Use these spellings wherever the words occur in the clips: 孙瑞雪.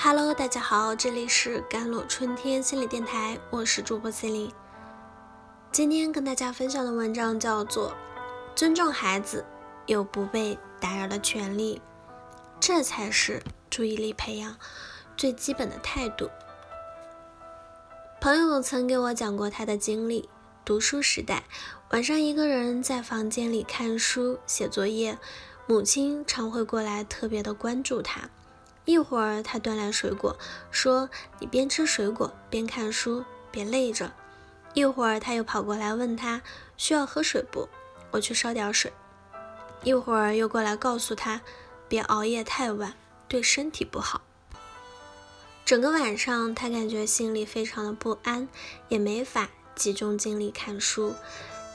Hello， 大家好，这里是甘露春天心理电台，我是主播心理。今天跟大家分享的文章叫做《尊重孩子，有不被打扰的权利》，这才是注意力培养最基本的态度。朋友曾给我讲过他的经历，读书时代，晚上一个人在房间里看书、写作业，母亲常会过来特别的关注他。一会儿他端来水果，说你边吃水果边看书，别累着。一会儿他又跑过来问他需要喝水不，我去烧点水。一会儿又过来告诉他别熬夜太晚，对身体不好。整个晚上他感觉心里非常的不安，也没法集中精力看书，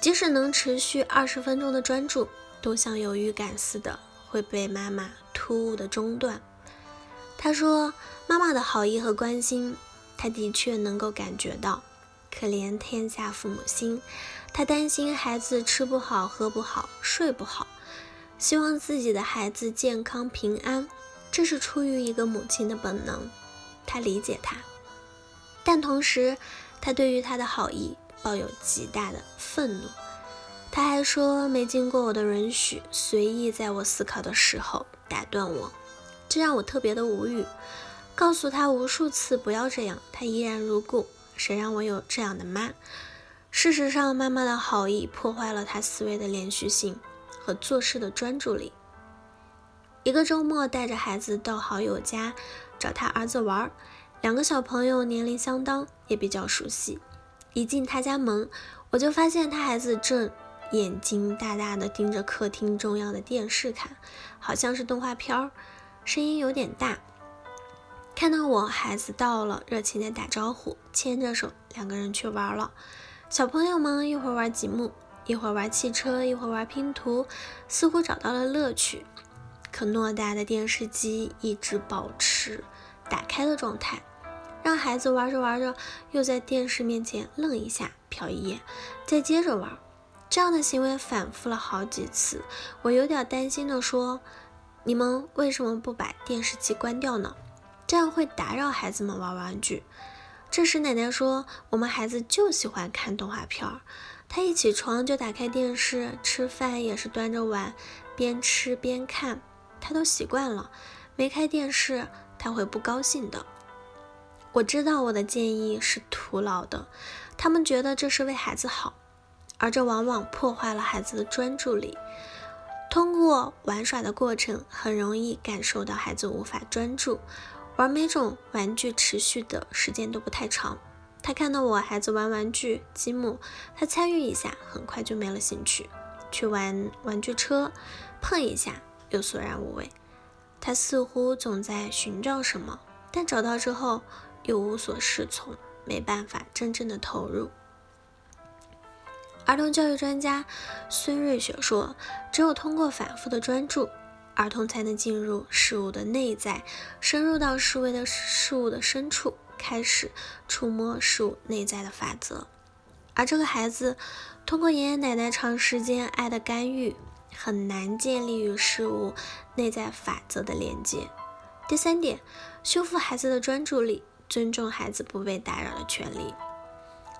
即使能持续20分钟的专注，都像有预感似的会被妈妈突兀的中断。他说妈妈的好意和关心他的确能够感觉到，可怜天下父母心。他担心孩子吃不好、喝不好、睡不好，希望自己的孩子健康平安，这是出于一个母亲的本能，他理解他。但同时他对于他的好意抱有极大的愤怒。他还说没经过我的允许，随意在我思考的时候打断我，这让我特别的无语。告诉他无数次不要这样，他依然如故，谁让我有这样的妈？事实上，妈妈的好意破坏了他思维的连续性和做事的专注力。一个周末带着孩子到好友家找他儿子玩，两个小朋友年龄相当，也比较熟悉。一进他家门，我就发现他孩子正眼睛大大的盯着客厅中央的电视看，好像是动画片，声音有点大。看到我孩子到了，热情地打招呼，牵着手，两个人去玩了。小朋友们一会儿玩积木，一会儿玩汽车，一会儿玩拼图，似乎找到了乐趣。可偌大的电视机一直保持打开的状态，让孩子玩着玩着又在电视面前愣一下，瞟一眼，再接着玩。这样的行为反复了好几次，我有点担心地说，你们为什么不把电视机关掉呢？这样会打扰孩子们玩玩具。这时奶奶说，我们孩子就喜欢看动画片，他一起床就打开电视，吃饭也是端着碗边吃边看，他都习惯了，没开电视他会不高兴的。我知道我的建议是徒劳的，他们觉得这是为孩子好，而这往往破坏了孩子的专注力。通过玩耍的过程，很容易感受到孩子无法专注，玩每种玩具持续的时间都不太长。他看到我孩子玩玩具积木，他参与一下很快就没了兴趣，去玩玩具车，碰一下又索然无味。他似乎总在寻找什么，但找到之后又无所适从，没办法真正的投入。儿童教育专家孙瑞雪说，只有通过反复的专注，儿童才能进入事物的内在，深入到事物的深处，开始触摸事物内在的法则。而这个孩子通过爷爷奶奶长时间爱的干预，很难建立与事物内在法则的连接。第三点，修复孩子的专注力，尊重孩子不被打扰的权利。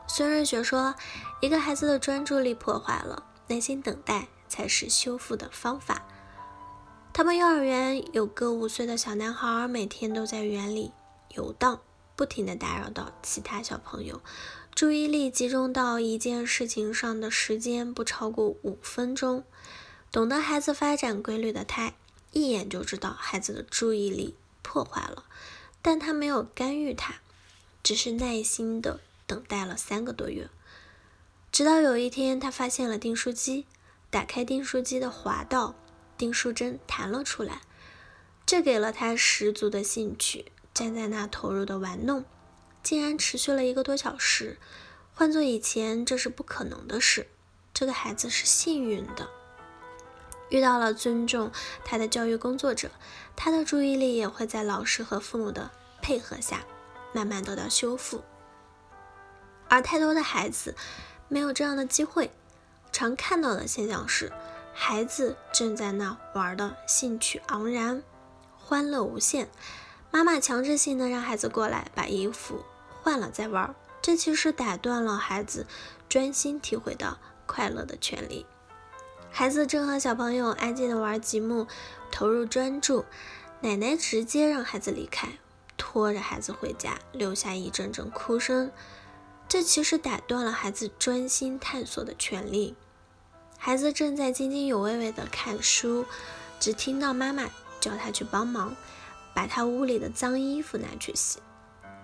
孙瑞雪说，一个孩子的专注力破坏了，耐心等待才是修复的方法。他们幼儿园有个5岁的小男孩，每天都在园里游荡，不停地打扰到其他小朋友，注意力集中到一件事情上的时间不超过5分钟。懂得孩子发展规律的他，一眼就知道孩子的注意力破坏了，但他没有干预他，只是耐心地等待了3个多月，直到有一天他发现了订书机，打开订书机的滑道，订书针弹了出来，这给了他十足的兴趣，站在那投入的玩弄，竟然持续了1个多小时。换做以前这是不可能的事，这个孩子是幸运的，遇到了尊重他的教育工作者，他的注意力也会在老师和父母的配合下慢慢得到修复。而太多的孩子没有这样的机会，常看到的现象是，孩子正在那玩的兴趣盎然，欢乐无限，妈妈强制性的让孩子过来把衣服换了再玩，这其实打断了孩子专心体会到快乐的权利。孩子正和小朋友安静的玩积木，投入专注，奶奶直接让孩子离开，拖着孩子回家，留下一阵阵哭声，这其实打断了孩子专心探索的权利。孩子正在津津有味地看书，只听到妈妈叫他去帮忙，把他屋里的脏衣服拿去洗。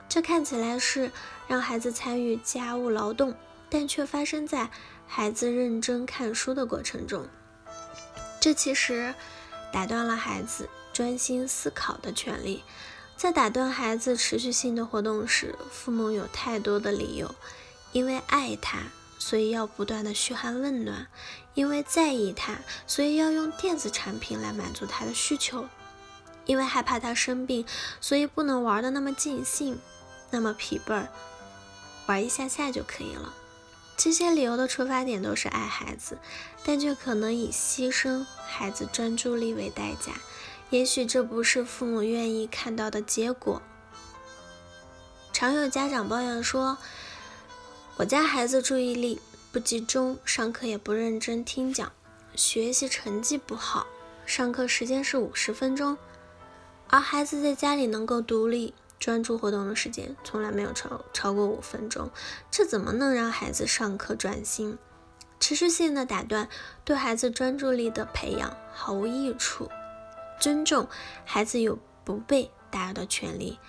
这看起来是让孩子参与家务劳动，但却发生在孩子认真看书的过程中。这其实打断了孩子专心思考的权利。在打断孩子持续性的活动时，父母有太多的理由，因为爱他，所以要不断的嘘寒问暖，因为在意他，所以要用电子产品来满足他的需求，因为害怕他生病，所以不能玩的那么尽兴，那么疲惫，玩一下下就可以了。这些理由的出发点都是爱孩子，但却可能以牺牲孩子专注力为代价，也许这不是父母愿意看到的结果。常有家长抱怨说，我家孩子注意力不集中，上课也不认真听讲，学习成绩不好，上课时间是50分钟，而孩子在家里能够独立专注活动的时间从来没有超过5分钟，这怎么能让孩子上课专心？持续性的打断对孩子专注力的培养毫无益处。尊重孩子有不被打扰的权利，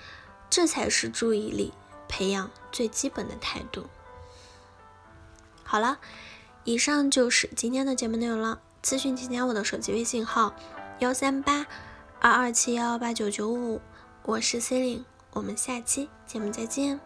这才是注意力培养最基本的态度。好了，以上就是今天的节目内容了。咨询请加我的手机微信号1382271189955，我是 C 玲，我们下期节目再见。